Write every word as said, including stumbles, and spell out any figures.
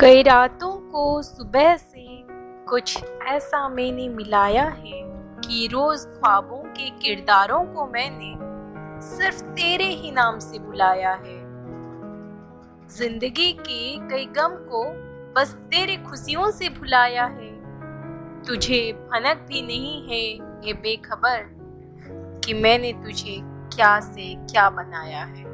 कई रातों को सुबह से कुछ ऐसा मैंने मिलाया है कि रोज ख्वाबों के किरदारों को मैंने सिर्फ तेरे ही नाम से बुलाया है। जिंदगी के कई गम को बस तेरे खुशियों से भुलाया है। तुझे भनक भी नहीं है ये बेखबर कि मैंने तुझे क्या से क्या बनाया है।